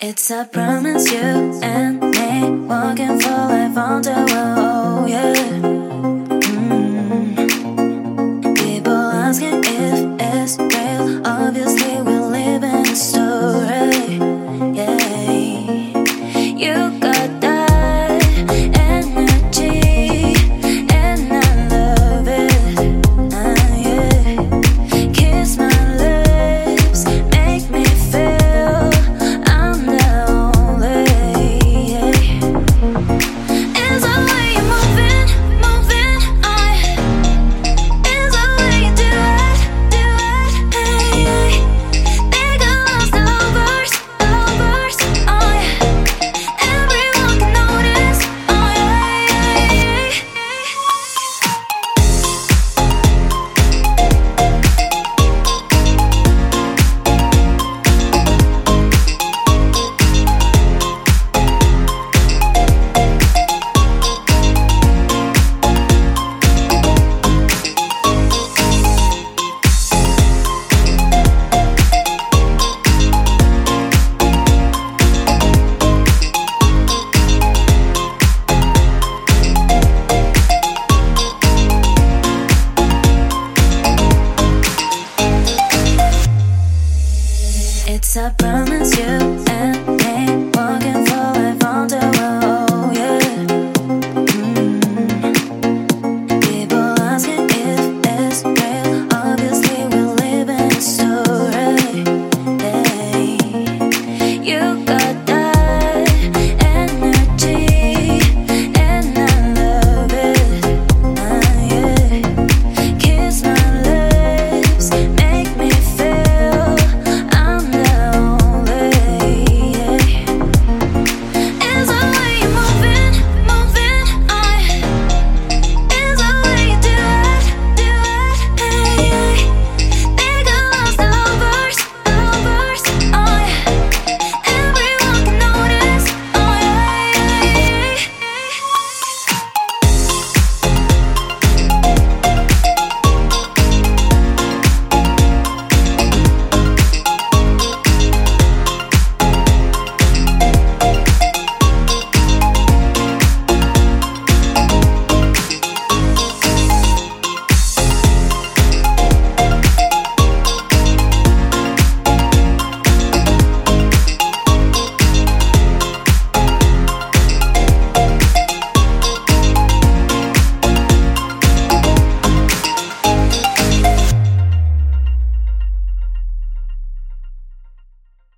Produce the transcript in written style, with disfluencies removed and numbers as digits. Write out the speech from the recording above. It's a promise you and me, walking for life on the road, yeah.